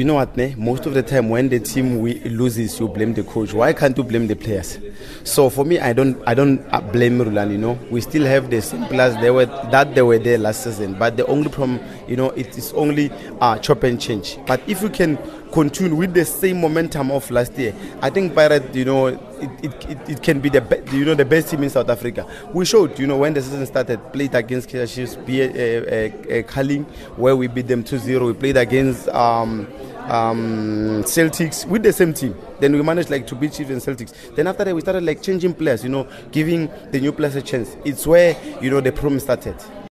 You know what, ne? Most of the time when the team loses, you blame the coach. Why can't you blame the players? So for me, I don't blame Rulani, you know. We still have the same players they were there last season. But the only problem, you know, it is only chop and change. But if we can continue with the same momentum of last year, I think Pirates, you know, it can be the best team in South Africa. We showed, you know, when the season started, played against Kaizer Chiefs, Kaling, where we beat them 2-0. We played against Celtics with the same team. Then we managed like to beat Chiefs and Celtics. Then after that, we started like changing players, you know, giving the new players a chance. It's where, you know, the problem started.